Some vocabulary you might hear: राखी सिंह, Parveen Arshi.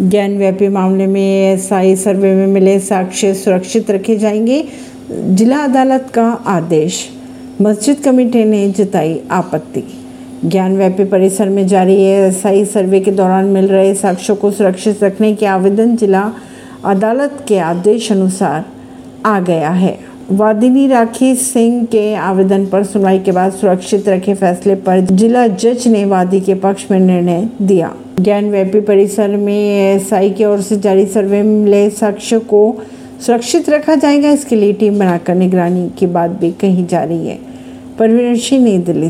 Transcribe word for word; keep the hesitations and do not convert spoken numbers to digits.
ज्ञानव्यापी मामले में एएसआई सर्वे में मिले साक्ष्य सुरक्षित रखे जाएंगे, जिला अदालत का आदेश। मस्जिद कमेटी ने जताई आपत्ति। ज्ञानव्यापी परिसर में जारी एएसआई सर्वे के दौरान मिल रहे साक्ष्यों को सुरक्षित रखने के आवेदन जिला अदालत के आदेश अनुसार आ गया है। वादिनी राखी सिंह के आवेदन पर सुनवाई के बाद सुरक्षित रखे फैसले पर जिला जज ने वादी के पक्ष में निर्णय दिया। ज्ञानव्यापी परिसर में एएसआई की ओर से जारी सर्वे में मिले साक्ष्यों को सुरक्षित रखा जाएगा, इसके लिए टीम बनाकर निगरानी की बात भी कही जा रही है। परवीन अर्शी, नई दिल्ली।